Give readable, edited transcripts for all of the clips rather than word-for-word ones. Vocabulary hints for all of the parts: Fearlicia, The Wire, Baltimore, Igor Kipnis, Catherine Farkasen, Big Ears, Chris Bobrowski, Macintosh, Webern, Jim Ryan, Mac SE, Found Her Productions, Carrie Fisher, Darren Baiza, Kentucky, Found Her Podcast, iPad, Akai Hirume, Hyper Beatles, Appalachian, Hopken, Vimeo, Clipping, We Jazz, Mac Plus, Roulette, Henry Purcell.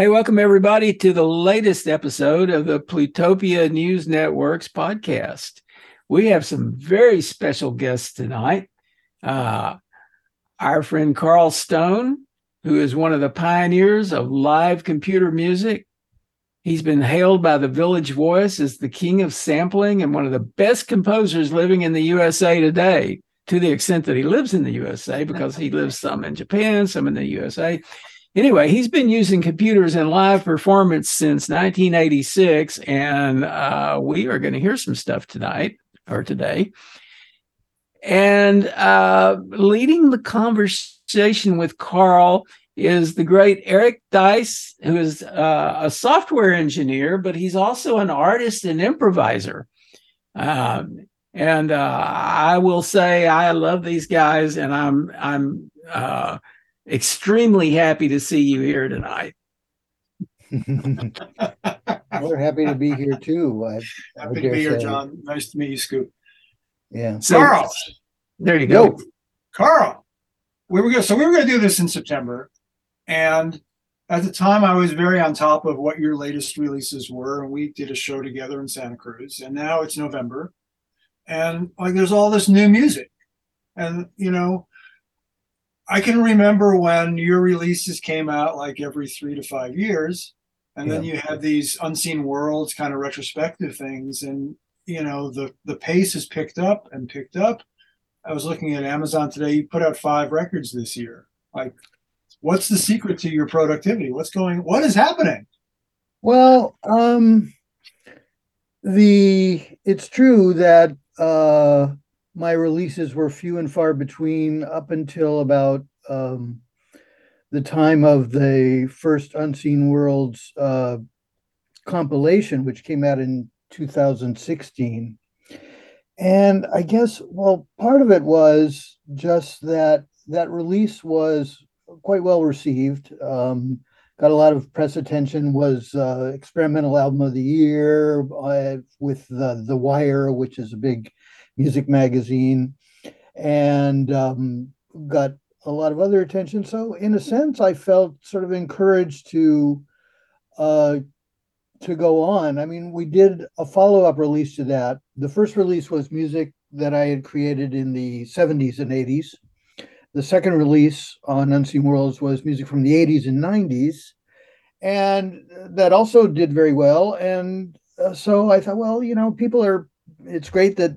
Hey, welcome everybody to the latest episode of the Plutopia News Network's podcast. We have some very special guests tonight. Our friend Carl Stone, who is one of the pioneers of live computer music. He's been hailed by the Village Voice as the king of sampling and one of the best composers living in the USA today, to the extent that he lives in the USA, because he lives some in Japan, some in the USA. Anyway, he's been using computers in live performance since 1986, and we are going to hear some stuff tonight or today. And leading the conversation with Carl is the great Eric Dice, who is a software engineer, but he's also an artist and improviser. And I will say I love these guys, and I'm extremely happy to see you here tonight. We're happy to be here too. Happy to be here, John. Nice to meet you, Scoop. Yeah, so, Carl. There you go, Carl. We were going to do this in September, and at the time I was very on top of what your latest releases were, and we did a show together in Santa Cruz. And now it's November, and like there's all this new music, and you know. I can remember when your releases came out like every 3 to 5 years, and then you had these Unseen Worlds kind of retrospective things, and you know the pace has picked up and picked up. I was looking at Amazon today. You put out 5 records this year. Like, what's the secret to your productivity? What is happening? Well, it's true that my releases were few and far between up until about the time of the first Unseen Worlds compilation, which came out in 2016. And I guess, well, part of it was just that release was quite well received. Got a lot of press attention, was Experimental Album of the Year with The Wire, which is a big music magazine, and got a lot of other attention. So in a sense, I felt sort of encouraged to go on. I mean, we did a follow-up release to that. The first release was music that I had created in the 70s and 80s. The second release on Unseen Worlds was music from the 80s and 90s. And that also did very well. And so I thought, well, you know, it's great that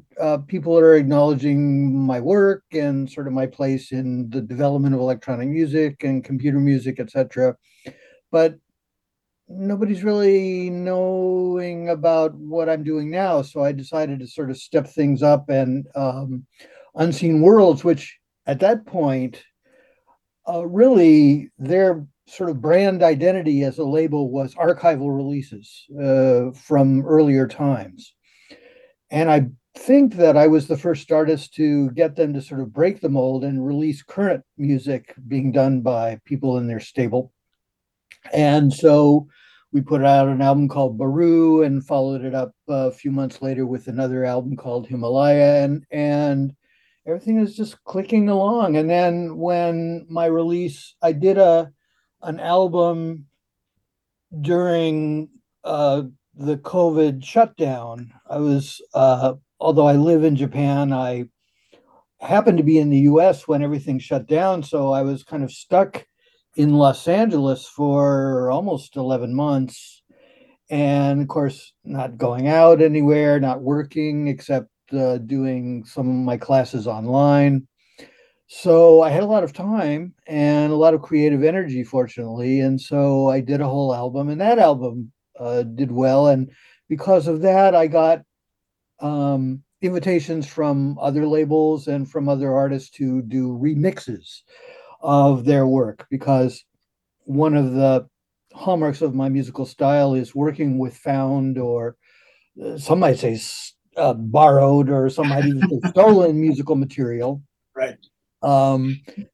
people are acknowledging my work and sort of my place in the development of electronic music and computer music, etc. But nobody's really knowing about what I'm doing now. So I decided to sort of step things up, and Unseen Worlds, which at that point, really their sort of brand identity as a label was archival releases from earlier times. And I think that I was the first artist to get them to sort of break the mold and release current music being done by people in their stable. And so we put out an album called Baru and followed it up a few months later with another album called Himalaya, and everything is just clicking along. And then when my release, I did an album during the COVID shutdown. I was, although I live in Japan, I happened to be in the US when everything shut down. So I was kind of stuck in Los Angeles for almost 11 months. And of course, not going out anywhere, not working, except doing some of my classes online. So I had a lot of time and a lot of creative energy, fortunately. And so I did a whole album, and that album did well, and because of that I got invitations from other labels and from other artists to do remixes of their work, because one of the hallmarks of my musical style is working with found, or some might say borrowed, or some might even say stolen musical material, right,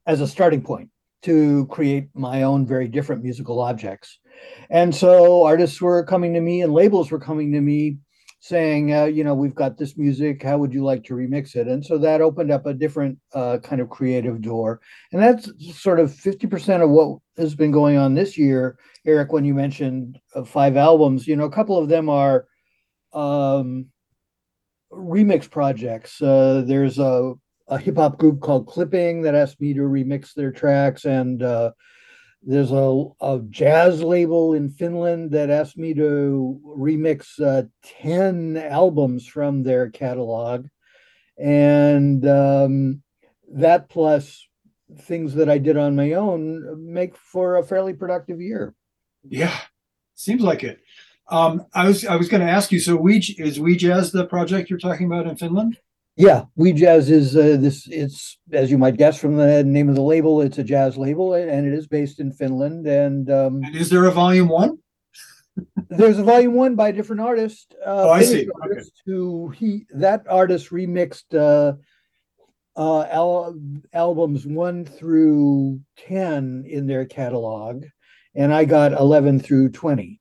as a starting point to create my own very different musical objects. And so artists were coming to me and labels were coming to me saying, you know, we've got this music, how would you like to remix it? And so that opened up a different kind of creative door. And that's sort of 50% of what has been going on this year. Eric, when you mentioned 5 albums, you know, a couple of them are remix projects. There's a hip hop group called Clipping that asked me to remix their tracks, and there's a jazz label in Finland that asked me to remix 10 albums from their catalog. And that plus things that I did on my own make for a fairly productive year. Yeah, seems like it. I was going to ask you, so is We Jazz the project you're talking about in Finland? Yeah, We Jazz is this. It's, as you might guess from the name of the label, it's a jazz label, and it is based in Finland. And is there a volume 1? There's a volume 1 by a different artist. I see. Okay. That artist remixed albums 1 through 10 in their catalog, and I got 11 through 20.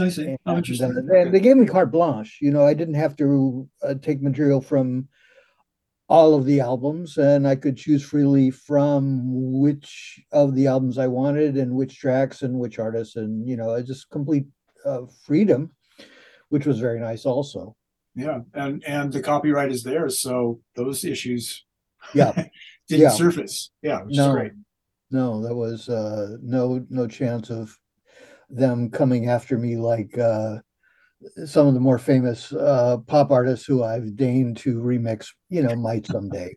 I see. Oh, interesting. And they gave me carte blanche. You know, I didn't have to take material from all of the albums, and I could choose freely from which of the albums I wanted and which tracks and which artists, and, you know, just complete freedom, which was very nice also. Yeah, and the copyright is there, so those issues didn't surface. Yeah, which is great. No, there was no chance of them coming after me like some of the more famous pop artists who I've deigned to remix, you know, might someday.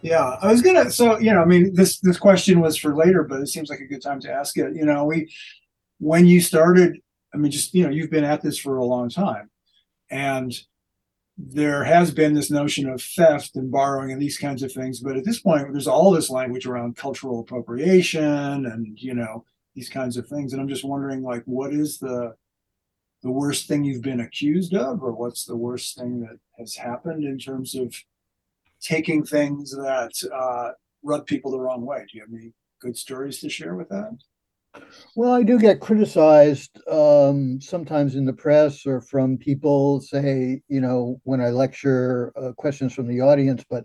Yeah, I was gonna. So, you know, I mean, this question was for later, but it seems like a good time to ask it. You know, when you started, I mean, just, you know, you've been at this for a long time, and there has been this notion of theft and borrowing and these kinds of things. But at this point, there's all this language around cultural appropriation and, you know, these kinds of things. And I'm just wondering, like, what is the worst thing you've been accused of, or what's the worst thing that has happened in terms of taking things that rub people the wrong way? Do you have any good stories to share with that? Well, I do get criticized sometimes in the press or from people, say, you know, when I lecture, questions from the audience, but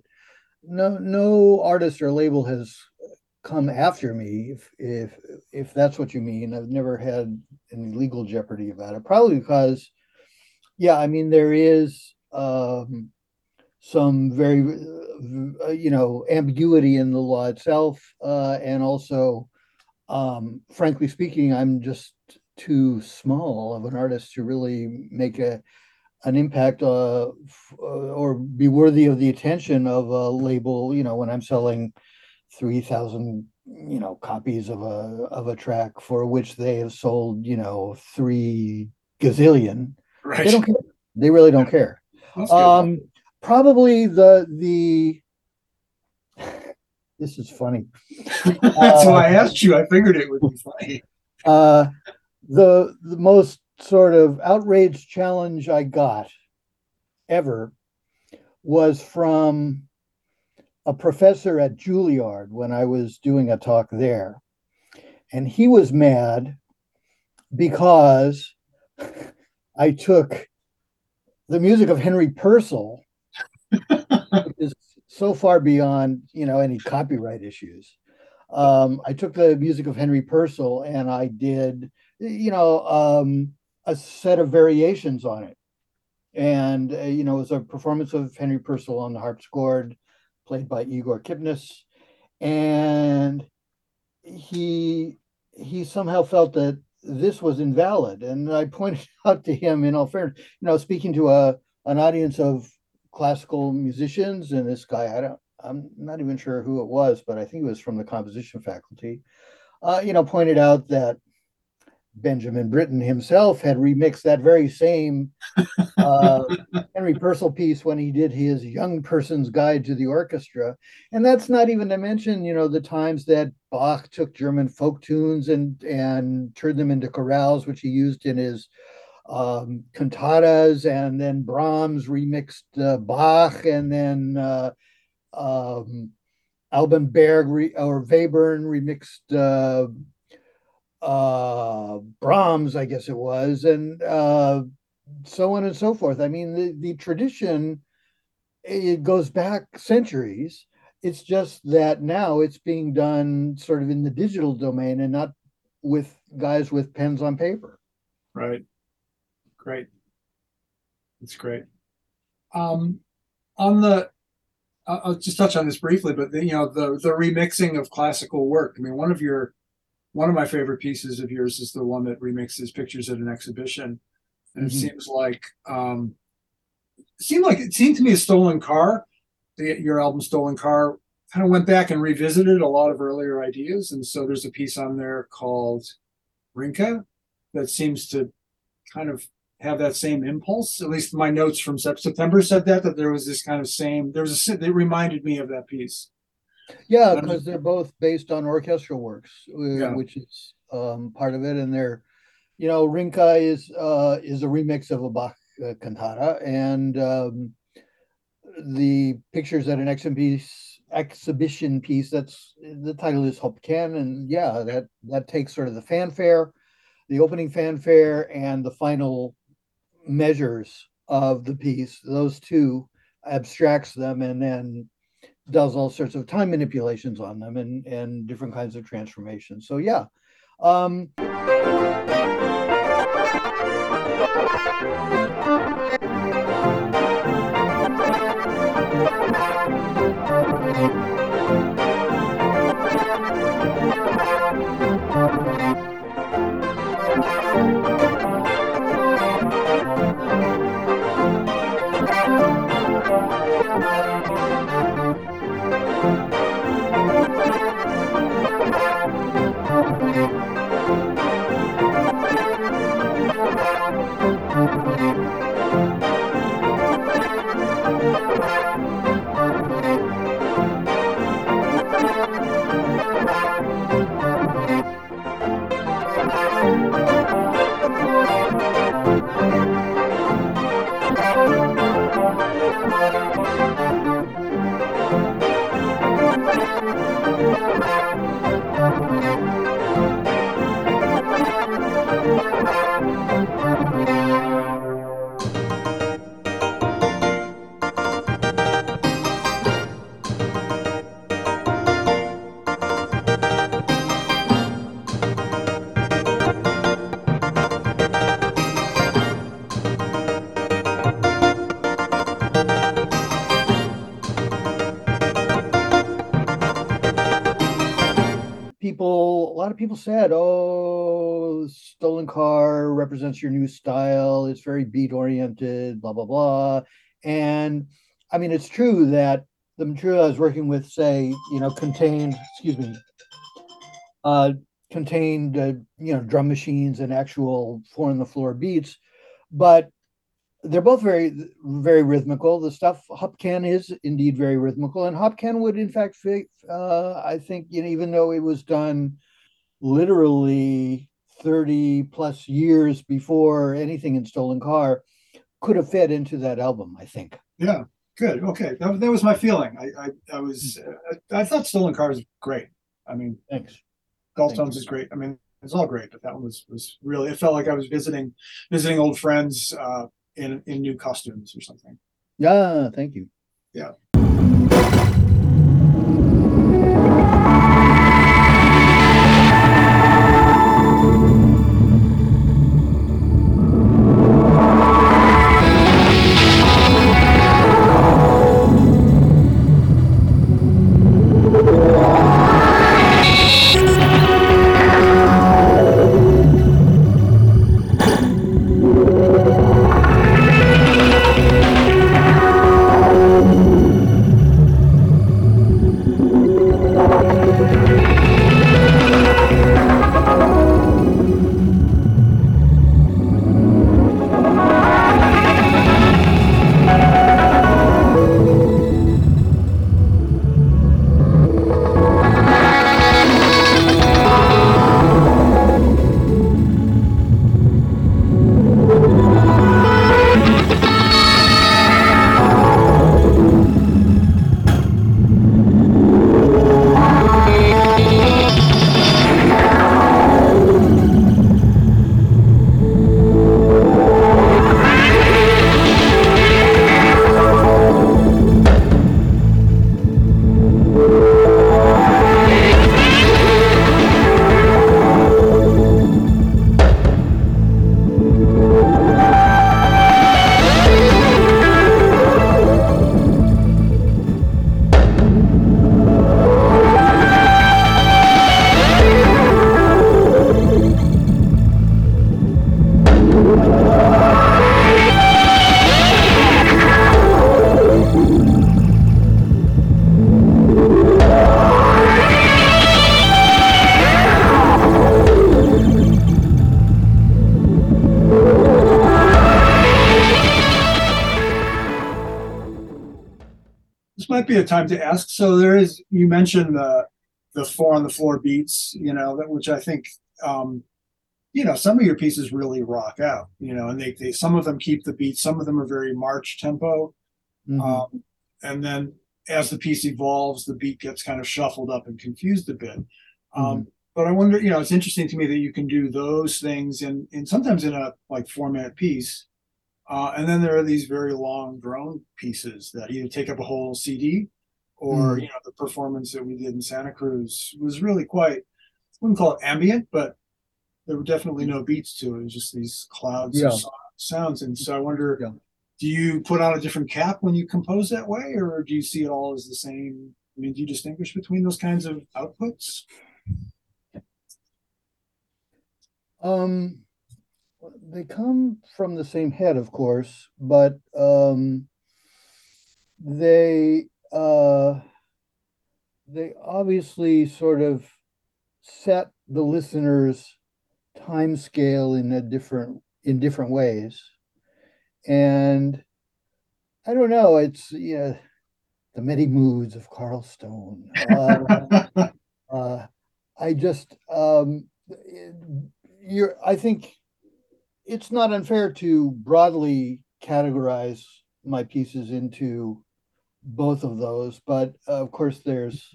no artist or label has come after me, if that's what you mean. I've never had any legal jeopardy about it, probably because, yeah, I mean, there is some very, ambiguity in the law itself, and also Frankly speaking, I'm just too small of an artist to really make an impact or be worthy of the attention of a label, you know, when I'm selling 3,000, you know, copies of a track for which they have sold, you know, 3 gazillion. Right. They don't care. They really don't care. Probably the this is funny. That's why I asked you. I figured it would be funny. The most sort of outraged challenge I got ever was from a professor at Juilliard when I was doing a talk there. And he was mad because I took the music of Henry Purcell, which is so far beyond, you know, any copyright issues. I took the music of Henry Purcell and I did, you know, a set of variations on it. And, you know, it was a performance of Henry Purcell on the harpsichord, played by Igor Kipnis. And he somehow felt that this was invalid. And I pointed out to him, in all fairness, you know, speaking to an audience of classical musicians, and this guy, I'm not even sure who it was, but I think it was from the composition faculty, you know, pointed out that Benjamin Britten himself had remixed that very same Henry Purcell piece when he did his Young Person's Guide to the Orchestra. And that's not even to mention, you know, the times that Bach took German folk tunes and turned them into chorales, which he used in his cantatas, and then Brahms remixed Bach, and then Alban Berg or Webern remixed Brahms, I guess it was, and so on and so forth. I mean, the tradition, it goes back centuries. It's just that now it's being done sort of in the digital domain and not with guys with pens on paper. Right. Great. That's great. On the, I'll just touch on this briefly, but the, you know, the remixing of classical work. I mean, one of my favorite pieces of yours is the one that remixes Pictures at an Exhibition. And mm-hmm. It seemed to me a Stolen Car, your album Stolen Car, kind of went back and revisited a lot of earlier ideas. And so there's a piece on there called Rinka that seems to kind of have that same impulse. At least my notes from September said that there was this kind of same, they reminded me of that piece. Yeah, because they're both based on orchestral works, which is part of it. And they're, you know, Rinka is a remix of a Bach cantata, and the Pictures at an Exhibition piece, that's the title is Hopken, and yeah, that takes sort of the fanfare, the opening fanfare, and the final measures of the piece. Those two, abstracts them, and then does all sorts of time manipulations on them and different kinds of transformations. So yeah. lot of people said, oh, Stolen Car represents your new style. It's very beat-oriented, blah, blah, blah. And, I mean, it's true that the material I was working with, say, you know, contained you know, drum machines and actual four-on-the-floor beats. But they're both very, very rhythmical. The stuff, Hopken is indeed very rhythmical. And Hopken would, in fact, I think, you know, even though it was done literally 30 plus years before anything in Stolen Car, could have fit into that album, I think. Yeah, good. Okay. That was my feeling. I thought Stolen Car was great. I mean, thanks. Goldtones is great. I mean, it's all great, but that one was really, it felt like I was visiting old friends, in new costumes or something. Yeah, thank you. Yeah. Be a time to ask. So there is, you mentioned the four on the floor beats, you know, that, which I think, you know, some of your pieces really rock out, you know, and they some of them keep the beat, some of them are very march tempo. Mm-hmm. And then as the piece evolves, the beat gets kind of shuffled up and confused a bit. Mm-hmm. But I wonder, you know, it's interesting to me that you can do those things and sometimes in a like 4-minute piece. And then there are these very long drone pieces that either take up a whole CD or, you know, the performance that we did in Santa Cruz was really quite, I wouldn't call it ambient, but there were definitely no beats to it. It was just these clouds of sounds. And so I wonder, do you put on a different cap when you compose that way, or do you see it all as the same? I mean, do you distinguish between those kinds of outputs? They come from the same head, of course, but they obviously sort of set the listener's time scale in a different ways. And I don't know, it's, you know, the many moods of Carl Stone. I just I think it's not unfair to broadly categorize my pieces into both of those, but of course there's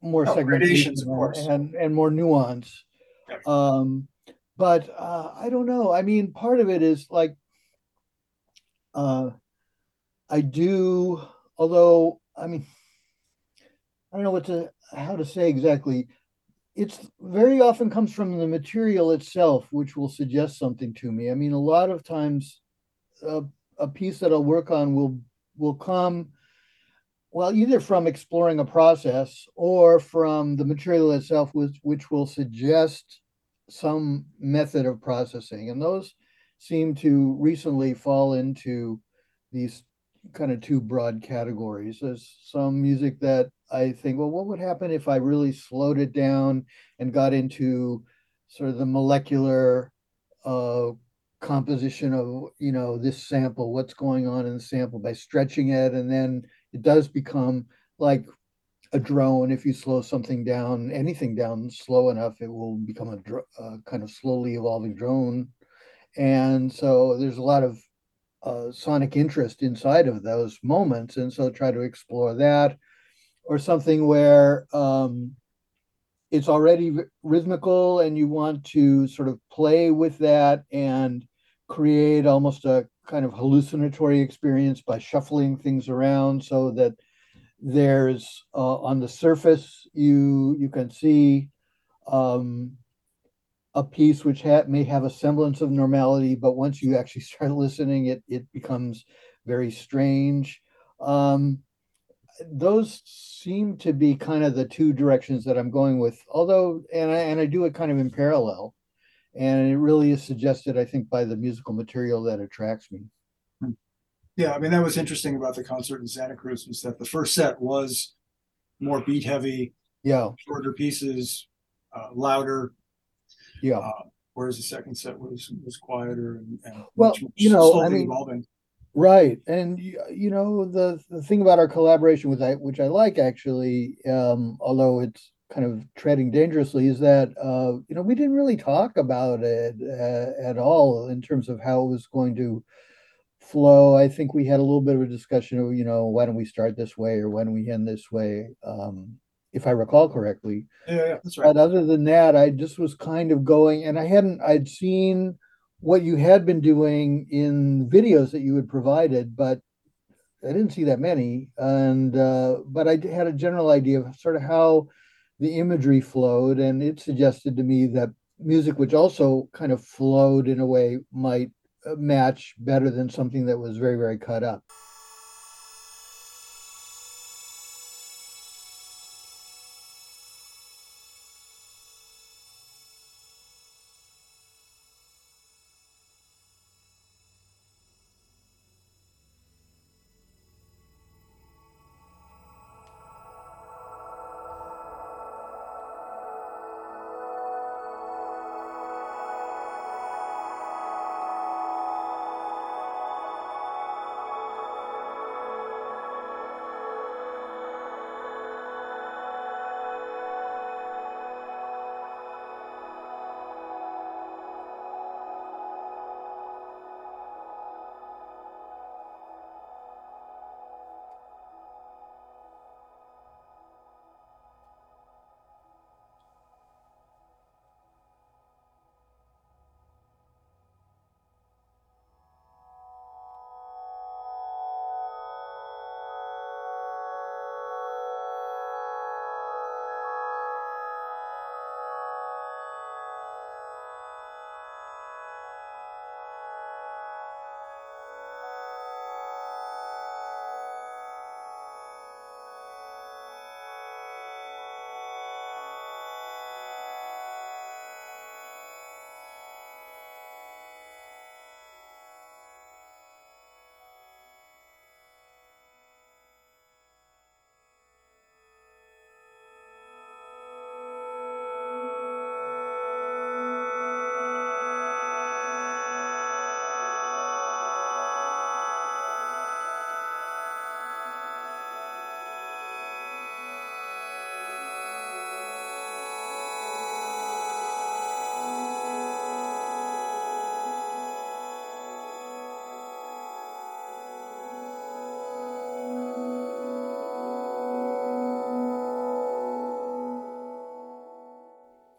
more segmentation of course. And more nuance. But I don't know. I mean, part of it is like, I don't know how to say exactly. It's very often comes from the material itself, which will suggest something to me. I mean, a lot of times a piece that I'll work on will come Well, either from exploring a process or from the material itself, which will suggest some method of processing. And those seem to recently fall into these kind of two broad categories. There's some music that I think, well, what would happen if I really slowed it down and got into sort of the molecular composition of, you know, this sample, what's going on in the sample by stretching it. And then it does become like a drone. If you slow something down, anything down slow enough, it will become a kind of slowly evolving drone. And so there's a lot of sonic interest inside of those moments. And so try to explore that, or something where it's already rhythmical and you want to sort of play with that and create almost a kind of hallucinatory experience by shuffling things around so that there's on the surface you can see a piece which may have a semblance of normality, but once you actually start listening, it becomes very strange. Those seem to be kind of the two directions that I'm going with, although, and I do it kind of in parallel. And it really is suggested, I think, by the musical material that attracts me. Yeah, I mean, that was interesting about the concert in Santa Cruz was that the first set was more beat heavy, yeah, shorter pieces, louder. Yeah. Whereas the second set was quieter and well, you know, I mean, evolving. Right. And, you know, the thing about our collaboration with which I like, actually, although it's kind of treading dangerously, is that, you know, we didn't really talk about it at all in terms of how it was going to flow. I think we had a little bit of a discussion of, you know, why don't we start this way or why don't we end this way, if I recall correctly. Yeah, that's right. But other than that, I just was kind of going, and I'd seen what you had been doing in videos that you had provided, but I didn't see that many. And but I had a general idea of sort of how the imagery flowed, and it suggested to me that music, which also kind of flowed in a way, might match better than something that was very, very cut up.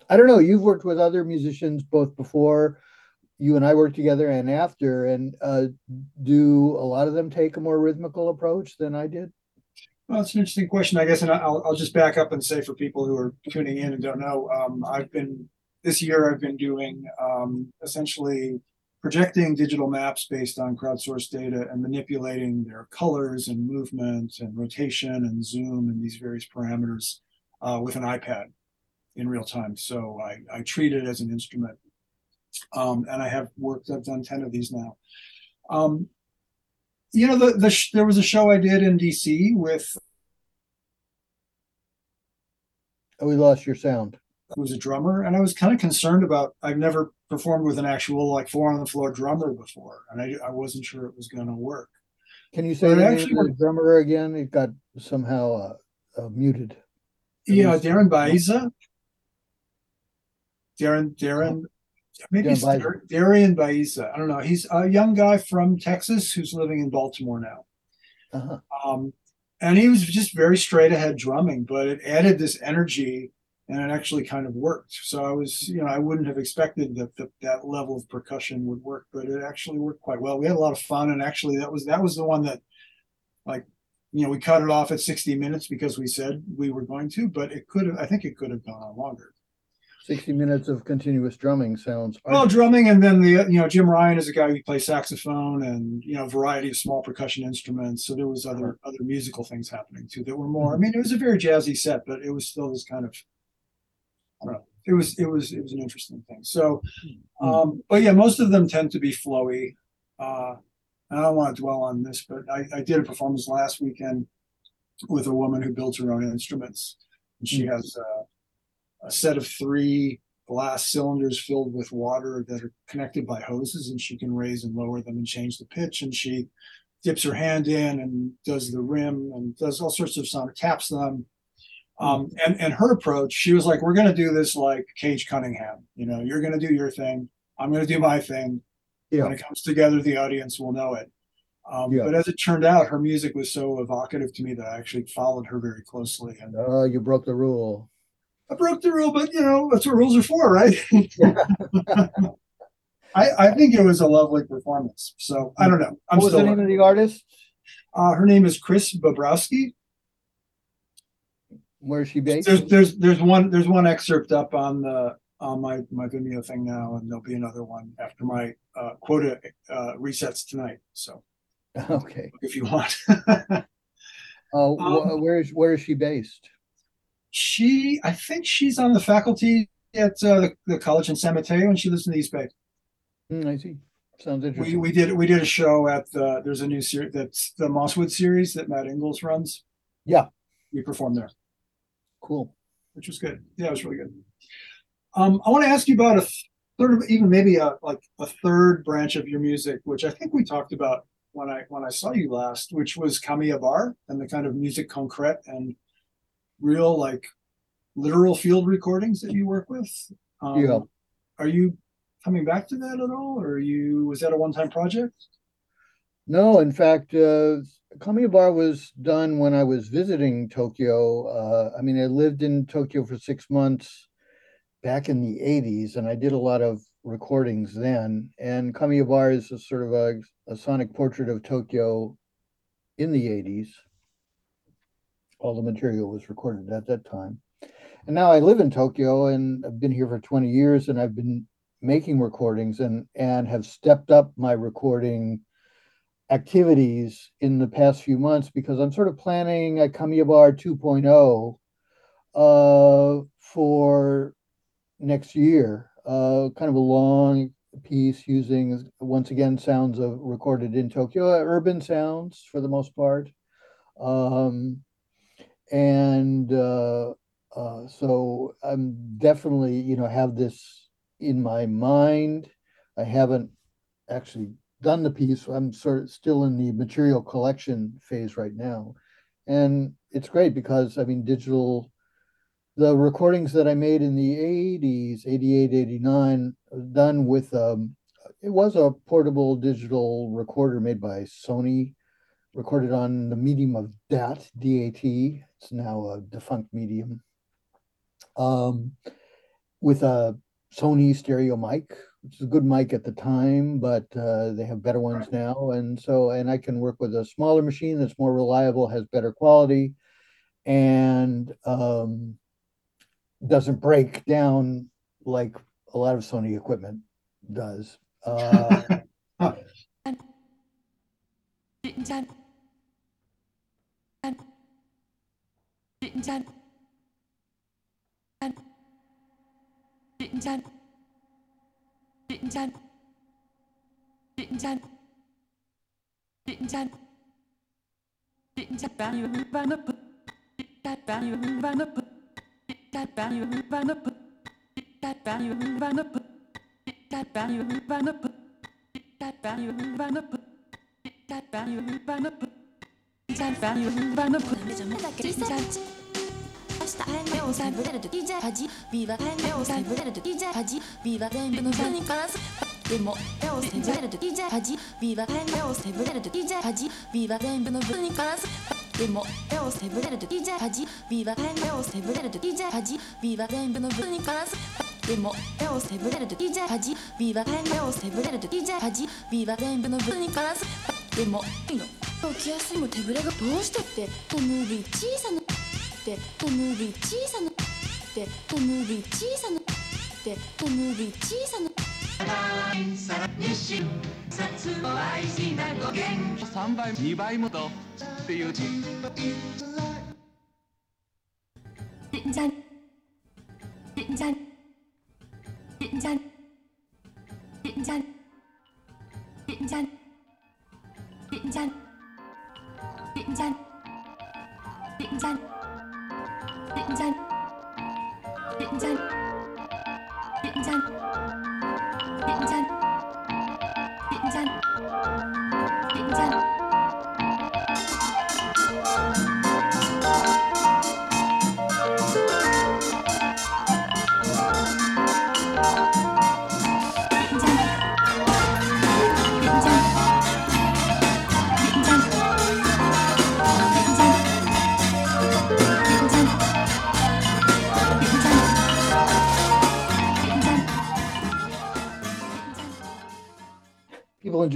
I don't know, you've worked with other musicians both before you and I worked together and after, and do a lot of them take a more rhythmical approach than I did? Well, it's an interesting question, I guess, and I'll just back up and say for people who are tuning in and don't know, I've been, this year I've been doing essentially projecting digital maps based on crowdsourced data and manipulating their colors and movement and rotation and zoom and these various parameters with an iPad in real time. So I treat it as an instrument. And I have worked, I've done 10 of these now. You know, there was a show I did in DC with... Oh, we lost your sound. I was a drummer, and I was kind of concerned about, I've never performed with an actual like four-on-the-floor drummer before, and I wasn't sure it was going to work. Can you say the drummer again? It got somehow muted. Yeah, Darren Baiza. Darren Baiza. I don't know. He's a young guy from Texas who's living in Baltimore now. Uh-huh. And he was just very straight ahead drumming, but it added this energy and it actually kind of worked. So I was, you know, I wouldn't have expected that that level of percussion would work, but it actually worked quite well. We had a lot of fun. And actually that was the one that, like, you know, we cut it off at 60 minutes because we said we were going to, but it could have, I think it could have gone on longer. 60 minutes of continuous drumming sounds... Well, drumming, and then, you know, Jim Ryan is a guy who plays saxophone and, you know, a variety of small percussion instruments. So there was other musical things happening, too, that were more... I mean, it was a very jazzy set, but it was still this kind of... I don't know. It was an interesting thing. So, but yeah, most of them tend to be flowy. And I don't want to dwell on this, but I did a performance last weekend with a woman who builds her own instruments. And she has... a set of 3 glass cylinders filled with water that are connected by hoses, and she can raise and lower them and change the pitch. And she dips her hand in and does the rim and does all sorts of sound, taps them. And her approach, she was like, we're going to do this like Cage Cunningham. You know, you're going to do your thing. I'm going to do my thing. Yeah. When it comes together, the audience will know it. Yeah. But as it turned out, her music was so evocative to me that I actually followed her very closely. And you broke the rule. I broke the rule, but, you know, that's what rules are for, right? I think it was a lovely performance. So, I don't know. What was the name of the artist? Her name is Chris Bobrowski. Where is she based? There's one excerpt up on my Vimeo thing now, and there'll be another one after my quota resets tonight. So, okay. If you want. Where is she based? I think she's on the faculty at the college in San Mateo, and she lives in the East Bay. I see. Sounds interesting. We did a show at there's a new series, that's the Mosswood series that Matt Ingalls runs. Yeah, we performed there. Cool, which was good. Yeah, it was really good. I want to ask you about a third branch of your music, which I think we talked about when I saw you last, which was Kamiya Bar and the kind of music concrete and real, like, literal field recordings that you work with. Yeah. Are you coming back to that at all, or was that a one-time project? No, in fact, Kamiya Bar was done when I was visiting Tokyo. I lived in Tokyo for 6 months back in the 80s, and I did a lot of recordings then. And Kamiya Bar is a sort of a sonic portrait of Tokyo in the 80s. All the material was recorded at that time. And now I live in Tokyo, and I've been here for 20 years, and I've been making recordings and have stepped up my recording activities in the past few months, because I'm sort of planning a Kamiya Bar 2.0 for next year, kind of a long piece using, once again, sounds of recorded in Tokyo, urban sounds for the most part. So I'm definitely, you know, have this in my mind. I haven't actually done the piece. I'm sort of still in the material collection phase right now. And it's great because, I mean, the recordings that I made in the 80s, 88, 89, done with, it was a portable digital recorder made by Sony, recorded on the medium of DAT, D-A-T. It's now a defunct medium, with a Sony stereo mic, which is a good mic at the time, but they have better ones now. And I can work with a smaller machine that's more reliable, has better quality, and doesn't break down like a lot of Sony equipment does. In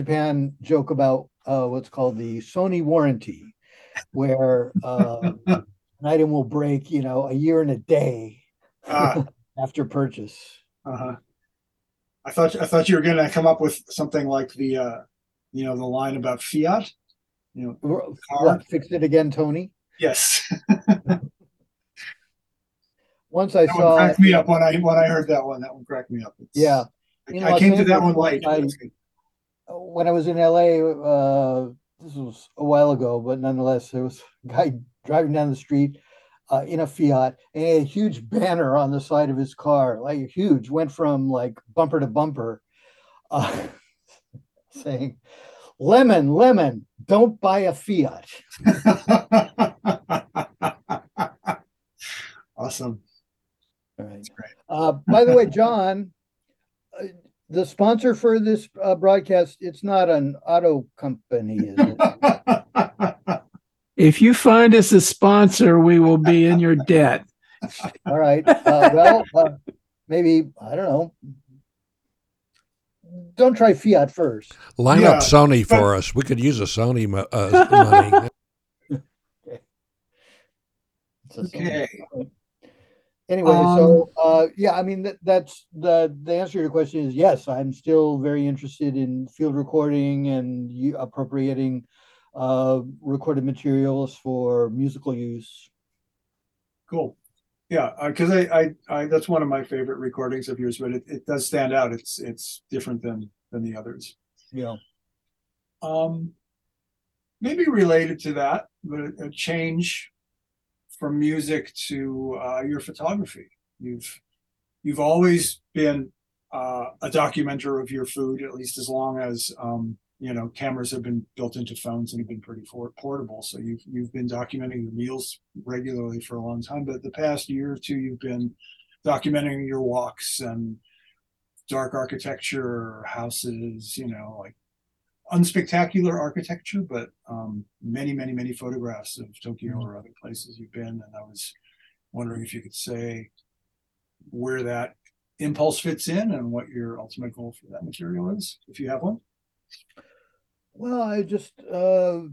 Japan joke about what's called the Sony warranty, where an item will break, you know, a year and a day after purchase. Uh-huh. I thought you were going to come up with something like the, you know, the line about Fiat. You know, what, fix it again, Tony. Yes. Once I that saw one cracked me up when I heard that one. That one cracked me up. It's, yeah, you know, I came to that one late. When I was in LA, this was a while ago, but nonetheless, there was a guy driving down the street in a Fiat, and he had a huge banner on the side of his car, like huge, went from like bumper to bumper, saying, "Lemon, lemon, don't buy a Fiat." Awesome. All right. That's great. By the way, John. The sponsor for this broadcast, it's not an auto company, is it? If you find us a sponsor, we will be in your debt. All right. Maybe, I don't know. Don't try Fiat first. Line up Sony for us. We could use a Sony money. Okay. Anyway, I mean, that's the answer to your question is yes, I'm still very interested in field recording and appropriating recorded materials for musical use. Cool. Yeah, because I that's one of my favorite recordings of yours, but it does stand out. It's different than the others. Yeah. Maybe related to that, but a change from music to your photography. You've always been a documenter of your food, at least as long as you know, cameras have been built into phones and have been pretty portable. So you've been documenting your meals regularly for a long time. But the past year or two, you've been documenting your walks and dark architecture, houses, you know, like unspectacular architecture, but many photographs of Tokyo or other places you've been. And I was wondering if you could say where that impulse fits in and what your ultimate goal for that material is, if you have one. Well, I just very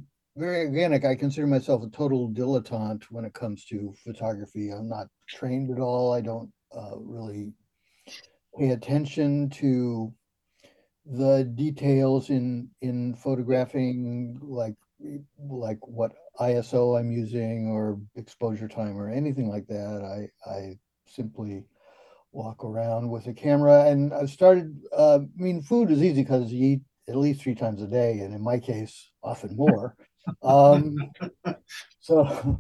organic. I consider myself a total dilettante when it comes to photography. I'm not trained at all. I don't really pay attention to the details in photographing, like like what ISO I'm using or exposure time or anything like that. I simply walk around with a camera, and I've started, I mean, food is easy because you eat at least 3 times a day, and in my case, often more. So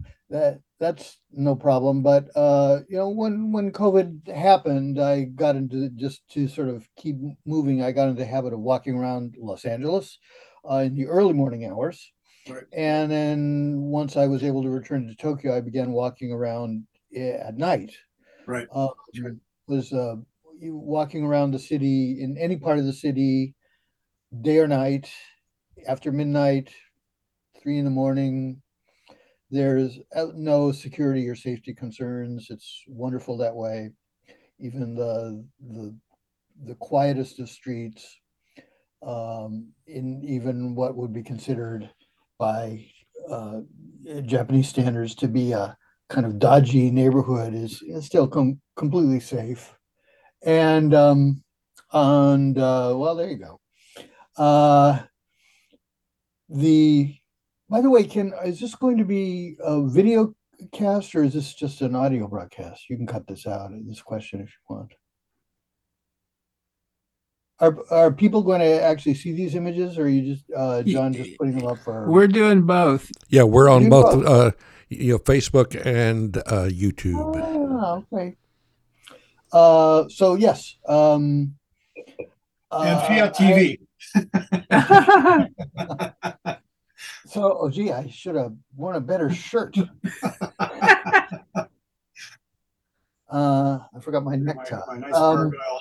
that's no problem. But, you know, when COVID happened, I got into, just to sort of keep moving, I got into the habit of walking around Los Angeles in the early morning hours. Right. And then once I was able to return to Tokyo, I began walking around at night. Right. Was walking around the city, in any part of the city, day or night, after midnight, 3 in the morning. There's no security or safety concerns. It's wonderful that way. Even the quietest of streets, in even what would be considered by Japanese standards to be a kind of dodgy neighborhood, is still completely safe. And well, there you go. By the way, is this going to be a video cast, or is this just an audio broadcast? You can cut this out in this question if you want. Are people going to actually see these images, or are you just John just putting them up for? We're doing both. Yeah, we're on both. You know, Facebook and YouTube. Oh, okay. So yes. And Fiat TV. So, oh gee, I should have worn a better shirt. I forgot my necktie. My nice gargoyle.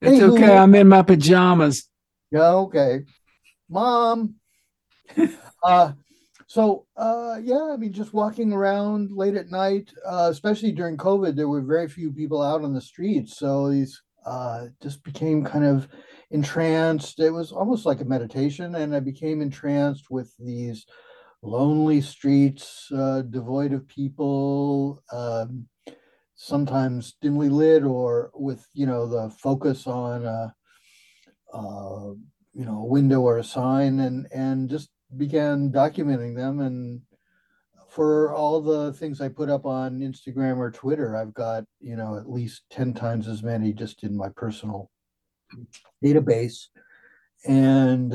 It's okay. I'm in my pajamas. Yeah. Okay, Mom. Yeah, I mean, just walking around late at night, especially during COVID, there were very few people out on the streets. So these just became kind of entranced. It was almost like a meditation, and I became entranced with these lonely streets, devoid of people, sometimes dimly lit, or with, you know, the focus on you know, a window or a sign, and just began documenting them. And for all the things I put up on Instagram or Twitter, I've got, you know, at least 10 times as many just in my personal database. And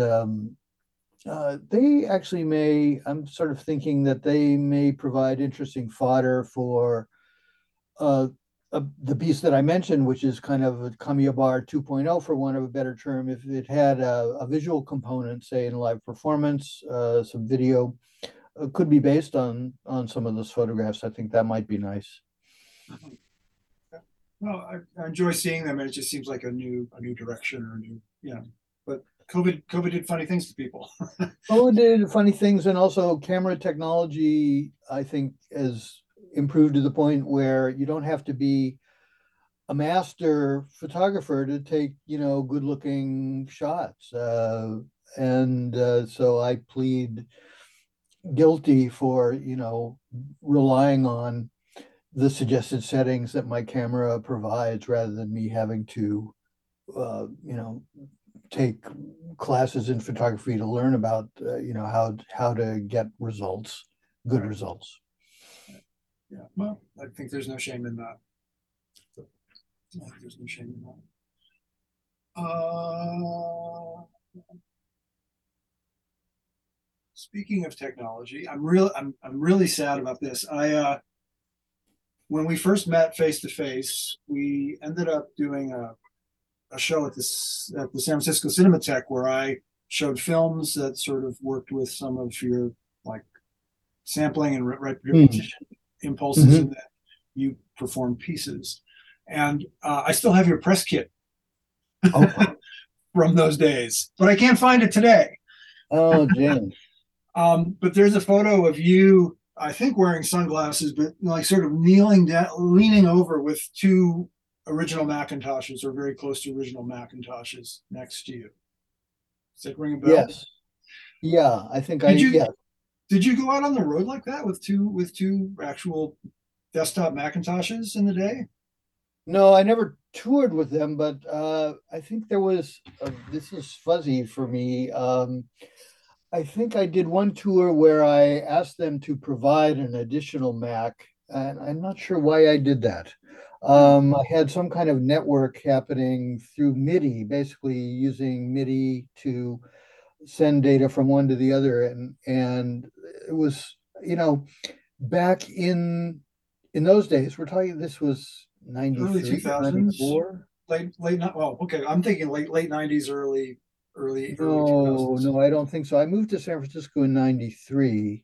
they actually may, I'm sort of thinking that they may provide interesting fodder for the piece that I mentioned, which is kind of a Kamiya Bar 2.0, for want of a better term. If it had a visual component, say in live performance, some video, could be based on some of those photographs. I think that might be nice. Well, I enjoy seeing them, and it just seems like a new direction, or a new, you know. But COVID did funny things to people. COVID did funny things, and also camera technology, I think, has improved to the point where you don't have to be a master photographer to take, you know, good-looking shots. So I plead guilty for, you know, relying on the suggested settings that my camera provides, rather than me having to, you know, take classes in photography to learn about, you know, how to get results, good results. Yeah, well, I think there's no shame in that. Speaking of technology, I'm really sad about this. I when we first met face to face, we ended up doing a show at the San Francisco Cinematheque, where I showed films that sort of worked with some of your, like, sampling and repetition impulses, and that you performed pieces. And I still have your press kit from those days, but I can't find it today. Oh, James. But there's a photo of you, I think wearing sunglasses, but like sort of kneeling down, leaning over with 2 original Macintoshes, or very close to original Macintoshes, next to you. Does that ring a bell? Yes. Yeah, I think Did you go out on the road like that with two actual desktop Macintoshes in the day? No, I never toured with them, but I think there was, this is fuzzy for me. I think I did one tour where I asked them to provide an additional Mac, and I'm not sure why I did that. I had some kind of network happening through MIDI, basically using MIDI to send data from one to the other. And it was, you know, back in those days, we're talking, this was 93, 94? Late, well, okay, I'm thinking late 90s, early 2000s. No, I don't think so. I moved to San Francisco in 93,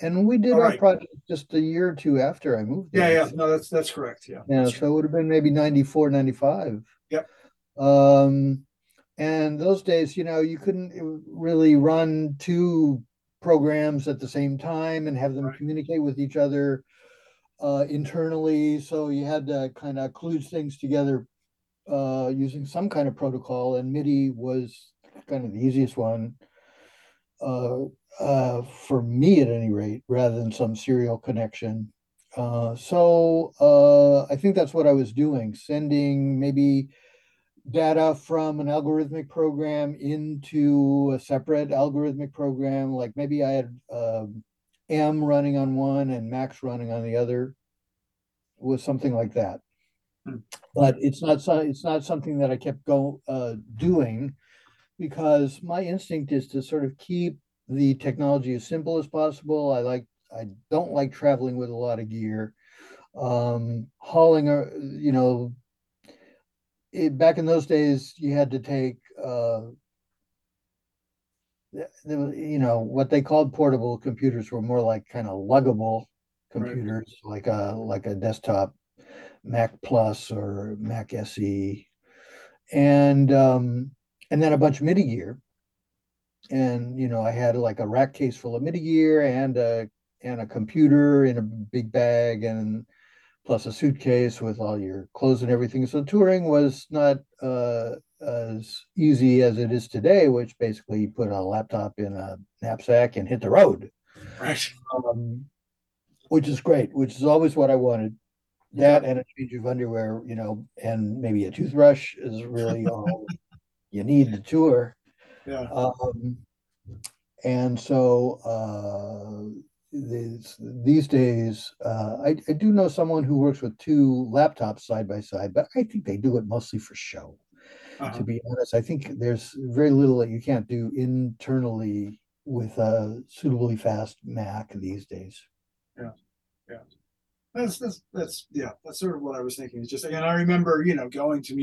and we did our project just a year or two after I moved there. Yeah, no, that's correct. Yeah, so it would have been maybe 94, 95. Yep. And those days, you know, you couldn't really run two programs at the same time and have them communicate with each other internally. So you had to kind of kludge things together using some kind of protocol, and MIDI was kind of the easiest one for me, at any rate, rather than some serial connection. So I think that's what I was doing, sending maybe data from an algorithmic program into a separate algorithmic program. Like maybe I had M running on one and Max running on the other. It was something like that. But it's not something that I kept doing, because my instinct is to sort of keep the technology as simple as possible. I don't like traveling with a lot of gear, hauling. You know, back in those days, you had to take you know, what they called portable computers were more like kind of luggable computers, like a desktop Mac Plus or Mac SE, and then a bunch of MIDI gear. And, you know, I had like a rack case full of MIDI gear and a computer in a big bag, and plus a suitcase with all your clothes and everything. So touring was not as easy as it is today, which basically you put a laptop in a knapsack and hit the road, which is great, which is always what I wanted. That and a change of underwear, you know, and maybe a toothbrush is really all you need to tour. Yeah. And so these days, I do know someone who works with two laptops side by side, but I think they do it mostly for show. To be honest, I think there's very little that you can't do internally with a suitably fast Mac these days. Yeah, yeah. That's sort of what I was thinking. It's just, again, I remember, you know, going to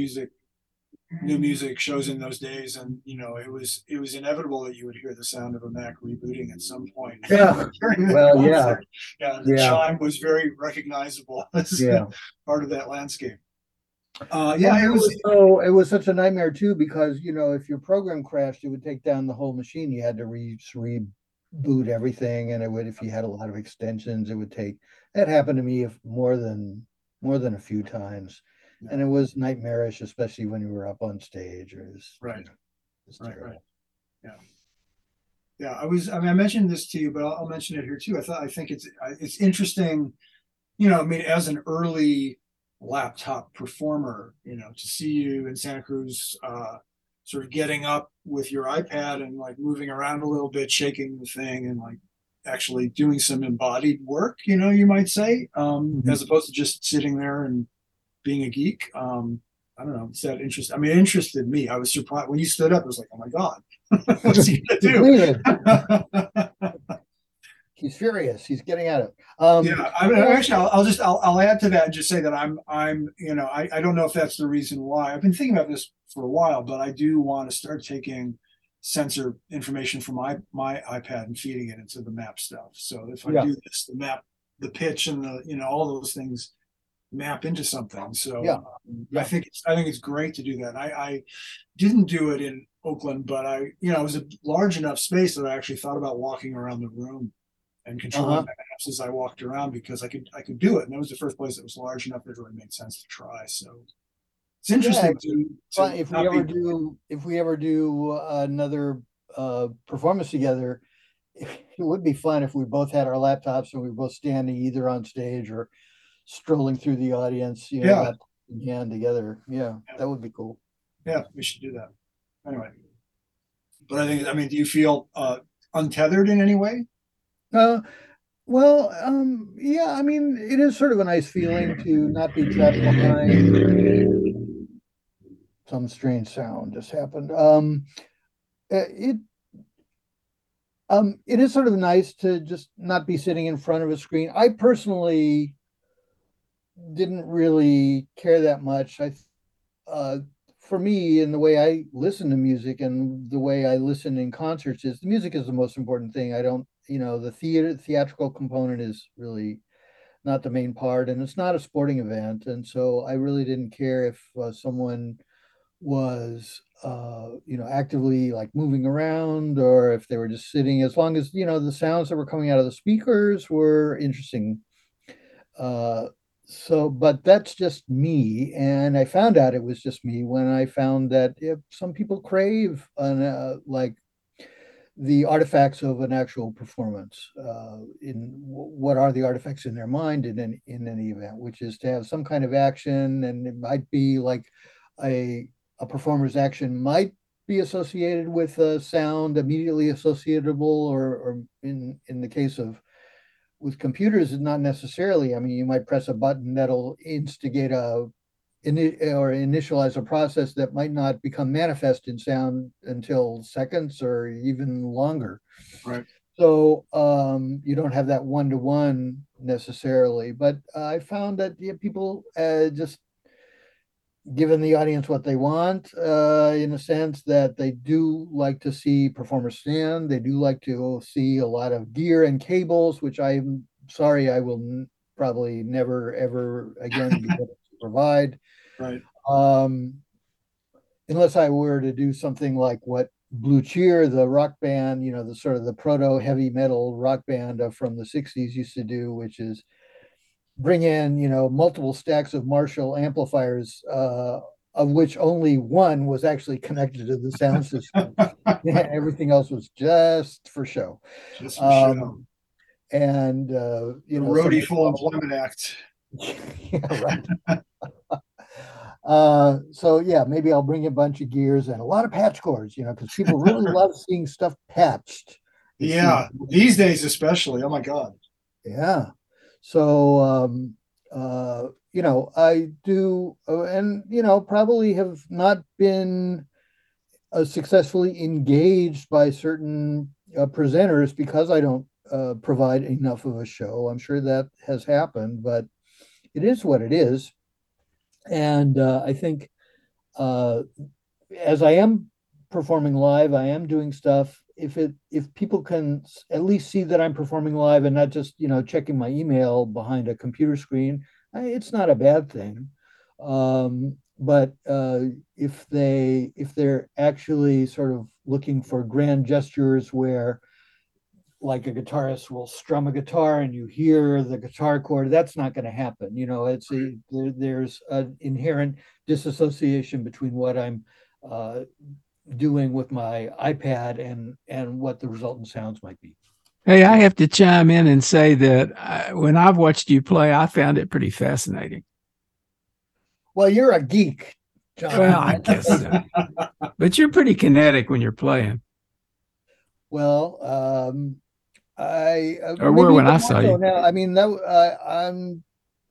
new music shows in those days, and, you know, it was inevitable that you would hear the sound of a Mac rebooting at some point. Yeah. Well, yeah. Yeah. The chime was very recognizable as part of that landscape. It was such a nightmare too, because, you know, if your program crashed, it would take down the whole machine. You had to reboot everything, and it would, if you had a lot of extensions, it would take. That happened to me more than a few times, and it was nightmarish, especially when you were up on stage. Yeah. I mean, I mentioned this to you, but I'll mention it here too. I think it's interesting, you know. I mean, as an early laptop performer, you know, to see you in Santa Cruz, sort of getting up with your iPad and like moving around a little bit, shaking the thing, and like actually doing some embodied work, you know, you might say, as opposed to just sitting there and being a geek. I don't know. It's that interesting. I mean, it interested me. I was surprised when you stood up. I was like, oh my God, what's he gonna do? He's furious. He's getting at it. I mean, actually, I'll add to that and just say that I'm, you know, I don't know if that's the reason why. I've been thinking about this for a while, but I do want to start taking sensor information from my iPad and feeding it into the map stuff. So if I do this, the map, the pitch, and the, you know, all those things map into something. So I think it's great to do that. I didn't do it in Oakland, but I, you know, it was a large enough space that I actually thought about walking around the room and controlling my maps as I walked around, because I could do it. And that was the first place that was large enough that it really made sense to try. So it's interesting. If we ever do another performance together, it would be fun if we both had our laptops and we were both standing either on stage or strolling through the audience, you know, in hand together. Yeah, that would be cool. Yeah, we should do that. Anyway, but I think, I mean, do you feel untethered in any way? Yeah, I mean, it is sort of a nice feeling to not be trapped behind. Some strange sound just happened. It is sort of nice to just not be sitting in front of a screen. I personally didn't really care that much. For me, in the way I listen to music and the way I listen in concerts, is the music is the most important thing. I don't, the theatrical component is really not the main part, and it's not a sporting event. And so I really didn't care if someone was, actively like moving around, or if they were just sitting, as long as, the sounds that were coming out of the speakers were interesting. But that's just me. And I found out it was just me when I found that some people crave like the artifacts of an actual performance, what are the artifacts in their mind in any event, which is to have some kind of action. And it might be like a performer's action might be associated with a sound immediately associatable, or in the case of with computers, not necessarily. I mean, you might press a button that'll instigate or initialize a process that might not become manifest in sound until seconds or even longer. Right. So you don't have that one-to-one necessarily, but I found that people just given the audience what they want, in a sense that they do like to see performers stand. They do like to see a lot of gear and cables, which I'm sorry, I will probably never, ever again be able to provide. Right. Unless I were to do something like what Blue Cheer, the rock band, the sort of the proto heavy metal rock band from the 60s used to do, which is bring in, multiple stacks of Marshall amplifiers, of which only one was actually connected to the sound system. Everything else was just for show. Just for show. And roadie full employment act. Yeah, right. Maybe I'll bring a bunch of gears and a lot of patch cords, because people really love seeing stuff patched. Yeah, these days especially. Oh my God. Yeah. So, I do, and, probably have not been successfully engaged by certain presenters because I don't provide enough of a show. I'm sure that has happened, but it is what it is. And I think as I am performing live, I am doing stuff. If people can at least see that I'm performing live and not just checking my email behind a computer screen, it's not a bad thing. If they're actually sort of looking for grand gestures where, like a guitarist will strum a guitar and you hear the guitar chord, that's not going to happen. There's an inherent disassociation between what I'm doing with my iPad and what the resultant sounds might be. Hey, I have to chime in and say that when I've watched you play, I found it pretty fascinating. Well, you're a geek, John. Well, I guess so. But you're pretty kinetic when you're playing. Well, I saw you. Now. I mean, I'm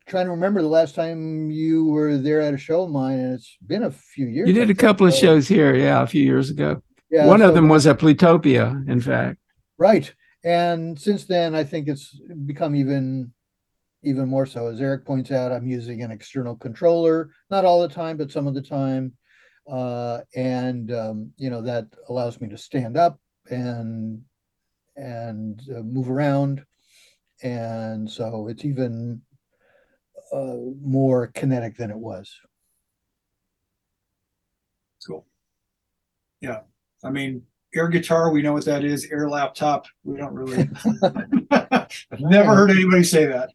trying to remember the last time you were there at a show of mine, and it's been a few years. You did a couple of shows here, a few years ago. Yeah, one of them was at Plutopia, in fact. Right, and since then, I think it's become even more so. As Eric points out, I'm using an external controller, not all the time, but some of the time, that allows me to stand up and move around, and so it's even more kinetic than it was. Cool. Yeah. I mean, air guitar, we know what that is. Air laptop, we don't really. Never heard anybody say that.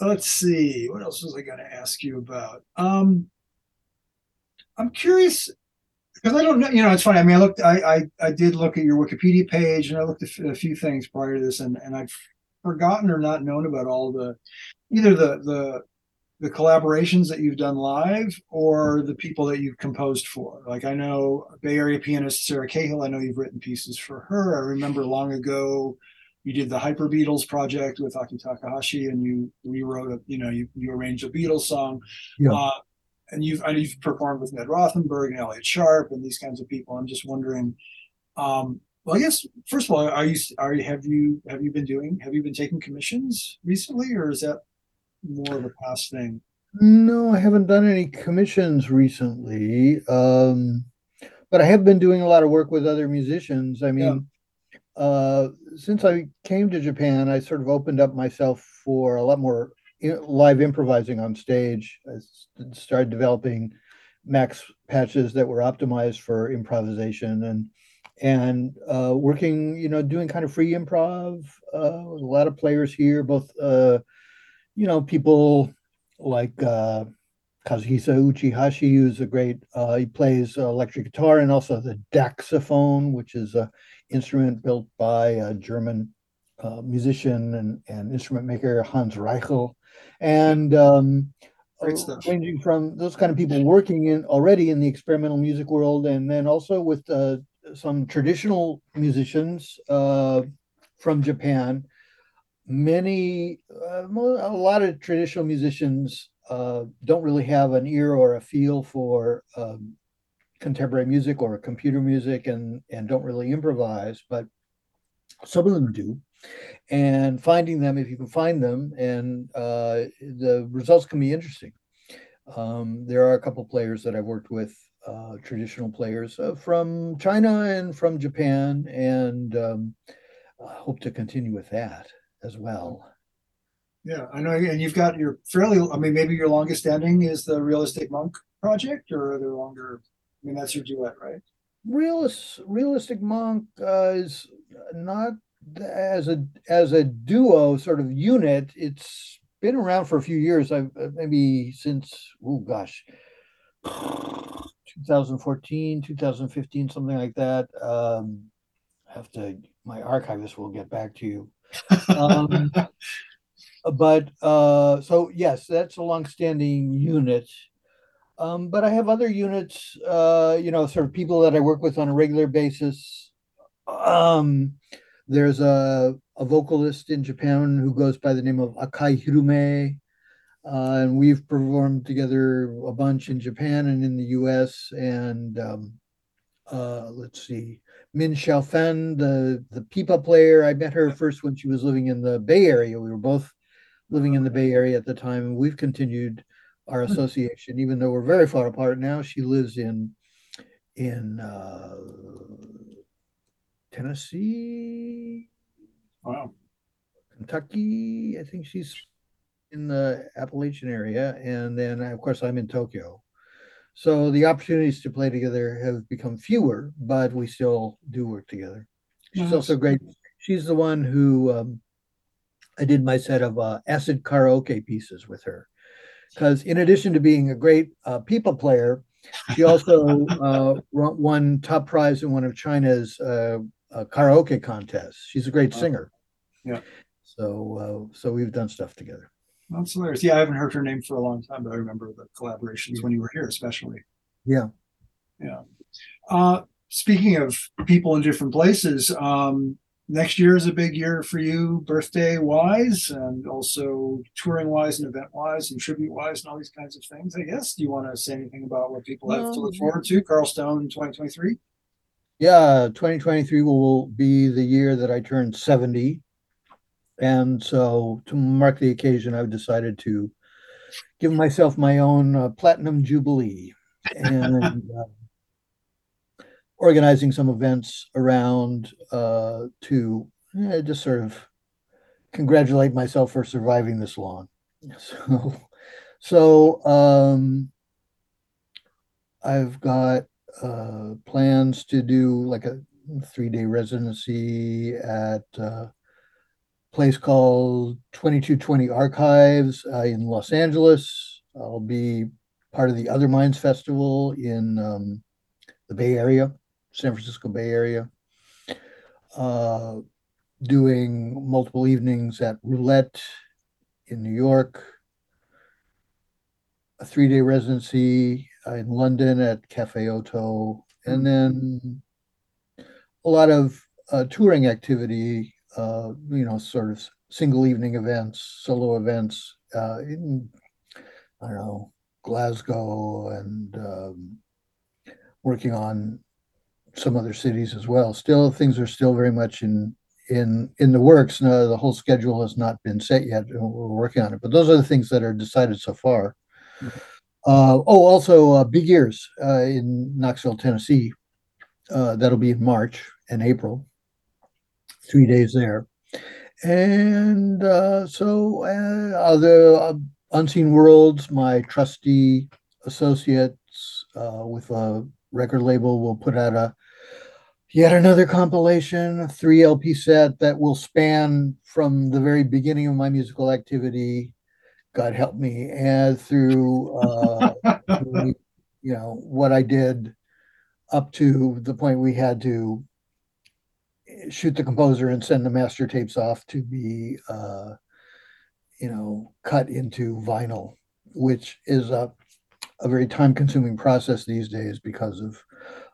Let's see. What else was I going to ask you about? I'm curious. Because I don't know, it's funny. I mean, I did look at your Wikipedia page, and I looked at a few things prior to this, and I've forgotten or not known about all the, either the the collaborations that you've done live or the people that you've composed for? Like, I know Bay Area pianist Sarah Cahill. I know you've written pieces for her. I remember long ago you did the Hyper Beatles project with Aki Takahashi, and you rewrote a, you know, you arranged a Beatles song. Yeah. And you've performed with Ned Rothenberg and Elliot Sharp and these kinds of people. I'm just wondering, well, I guess first of all, have you been taking commissions recently, or is that more of a past thing? No, I haven't done any commissions recently, but I have been doing a lot of work with other musicians. I mean, yeah. Since I came to Japan, I sort of opened up myself for a lot more live improvising on stage. I started developing Max patches that were optimized for improvisation and working, you know, doing kind of free improv with a lot of players here, both you know, people like Kazuhisa Uchihashi, who's a great, he plays electric guitar and also the dactyphone, which is an instrument built by a German musician and instrument maker, Hans Reichel. And ranging from those kind of people working in already in the experimental music world, and then also with some traditional musicians from Japan. A lot of traditional musicians don't really have an ear or a feel for contemporary music or computer music and don't really improvise, but some of them do. And finding them, if you can find them, and the results can be interesting. There are a couple players that I've worked with, traditional players from China and from Japan, and I hope to continue with that as well. Yeah, I know. And you've got your fairly, I mean, maybe your longest standing is the Realistic Monk project, or are there longer? I mean, that's your duet, right? Realistic Monk is not as a duo sort of unit. It's been around for a few years. I've maybe since 2014, 2015, something like that. My archivist will get back to you. So yes, that's a long-standing unit, but I have other units, you know, sort of people that I work with on a regular basis. There's a vocalist in Japan who goes by the name of Akai Hirume, and we've performed together a bunch in Japan and in the US, and let's see, Min Xiaofen, the pipa player. I met her first when she was living in the Bay Area. We were both living in the Bay Area at the time, and we've continued our association, even though we're very far apart now. She lives in Tennessee. Wow. Kentucky. I think she's in the Appalachian area, and then of course I'm in Tokyo. So the opportunities to play together have become fewer, but we still do work together. She's also great. She's the one who I did my set of acid karaoke pieces with her, because in addition to being a great pipa player, she also won top prize in one of China's karaoke contests. She's a great singer. Yeah. So we've done stuff together. That's hilarious. Yeah, I haven't heard her name for a long time, but I remember the collaborations when you were here, especially. Yeah. Yeah. Speaking of people in different places, next year is a big year for you, birthday-wise, and also touring-wise and event-wise and tribute-wise and all these kinds of things, I guess. Do you want to say anything about what people have to look forward to? Carl Stone, 2023? Yeah, 2023 will be the year that I turned 70. And so to mark the occasion, I've decided to give myself my own platinum jubilee, and organizing some events around to just sort of congratulate myself for surviving this long. So I've got plans to do like a 3-day residency at place called 2220 Archives in Los Angeles. I'll be part of the Other Minds Festival in the Bay Area, San Francisco Bay Area, doing multiple evenings at Roulette in New York, a three-day residency in London at Cafe Otto, and then a lot of touring activity, you know, sort of single evening events, solo events in, I don't know, Glasgow, and working on some other cities as well. Still, things are still very much in the works. Now, the whole schedule has not been set yet. We're working on it, but those are the things that are decided so far. Also, Big Ears in Knoxville, Tennessee. That'll be in March and April. 3 days there, and other Unseen Worlds, my trustee associates with a record label, will put out a yet another compilation, a 3 LP set that will span from the very beginning of my musical activity, God help me, and through you know, what I did up to the point we had to shoot the composer and send the master tapes off to be you know, cut into vinyl, which is a very time-consuming process these days because of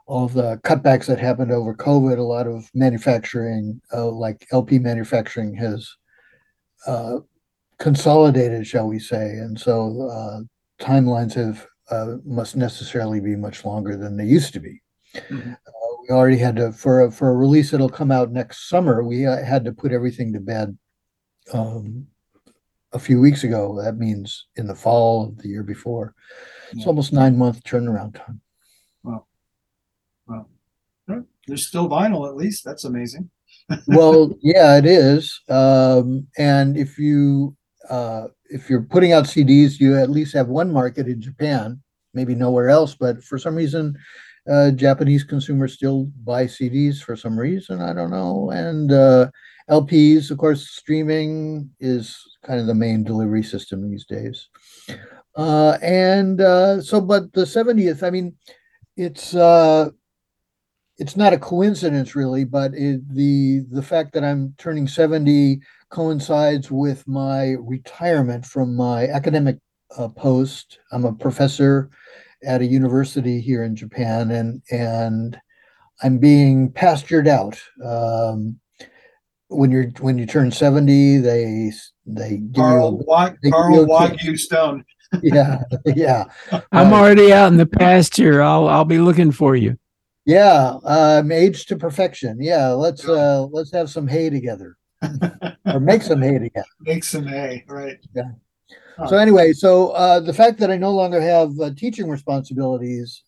all of the cutbacks that happened over COVID. A lot of manufacturing, like LP manufacturing, has consolidated, shall we say, and so timelines have must necessarily be much longer than they used to be. Mm-hmm. We already had to, for a release that'll come out next summer, we had to put everything to bed a few weeks ago. That means in the fall of the year before. It's almost 9-month turnaround time. Wow. Wow. There's still vinyl, at least. That's amazing. Well, yeah, it is. And if you're putting out CDs, you at least have one market in Japan, maybe nowhere else. But for some reason, Japanese consumers still buy CDs for some reason. I don't know. And LPs, of course, streaming is kind of the main delivery system these days. But the 70th, I mean, it's not a coincidence really, but the fact that I'm turning 70 coincides with my retirement from my academic post. I'm a professor at a university here in Japan, and I'm being pastured out. When you turn 70, they give Carl Wagyu Stone. Yeah. I'm already out in the pasture. I'll be looking for you. Yeah, I'm aged to perfection. Yeah, let's have some hay together. Or make some hay together. Make some hay, right? Yeah. So anyway, the fact that I no longer have teaching responsibilities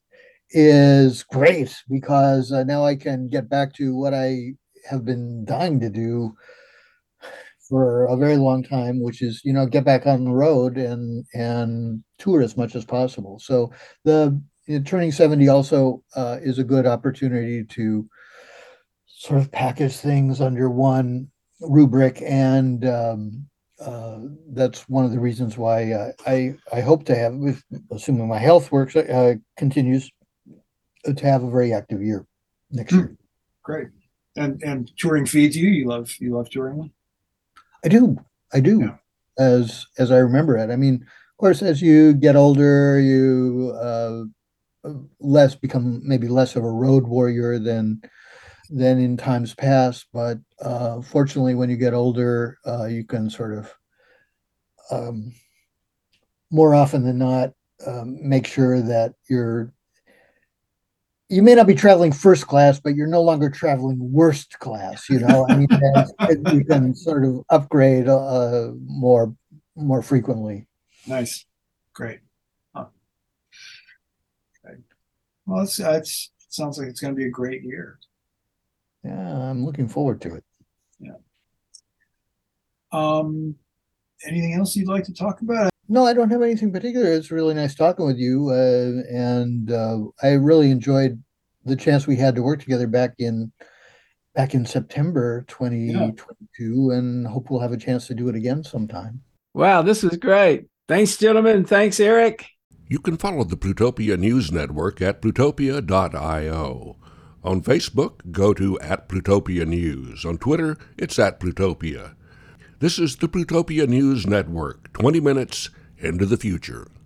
is great, because now I can get back to what I have been dying to do for a very long time, which is, you know, get back on the road and tour as much as possible. So turning 70 also is a good opportunity to sort of package things under one rubric, and that's one of the reasons why I hope to have, assuming my health works, continues, to have a very active year next year. Great. And touring feeds you? You love touring? I do. Yeah. As I remember it. I mean, of course, as you get older, you become maybe less of a road warrior than in times past, but fortunately, when you get older, you can sort of more often than not make sure that you may not be traveling first class, but you're no longer traveling worst class. You know, I mean, you can sort of upgrade more frequently. Nice, great. Huh. Okay. Well, it sounds like it's going to be a great year. Yeah, I'm looking forward to it. Yeah. Anything else you'd like to talk about? No, I don't have anything particular. It's really nice talking with you, and I really enjoyed the chance we had to work together back in September 2022, and hope we'll have a chance to do it again sometime. Wow, this is great. Thanks, gentlemen. Thanks, Eric. You can follow the Plutopia News Network at plutopia.io. On Facebook, go to @PlutopiaNews. On Twitter, it's @Plutopia. This is the Plutopia News Network, 20 minutes into the future.